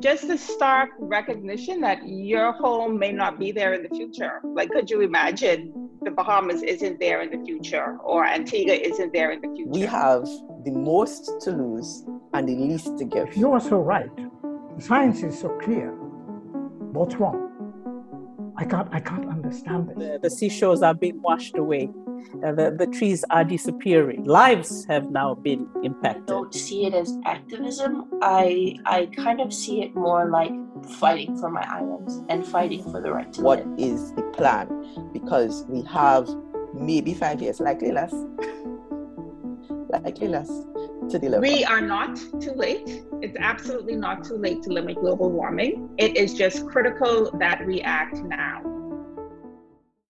just the stark recognition that your home may not be there in the future. Like, could you imagine the Bahamas isn't there in the future, or Antigua isn't there in the future? We have the most to lose and the least to give. You are so right. The science is so clear. What's wrong? I can't understand it. The seashores are being washed away. The trees are disappearing. Lives have now been impacted. I don't see it as activism. I kind of see it more like fighting for my islands and fighting for the right to live. What is the plan? Because we have maybe 5 years, likely less, to deliver. We are not too late. It's absolutely not too late to limit global warming. It is just critical that we act now.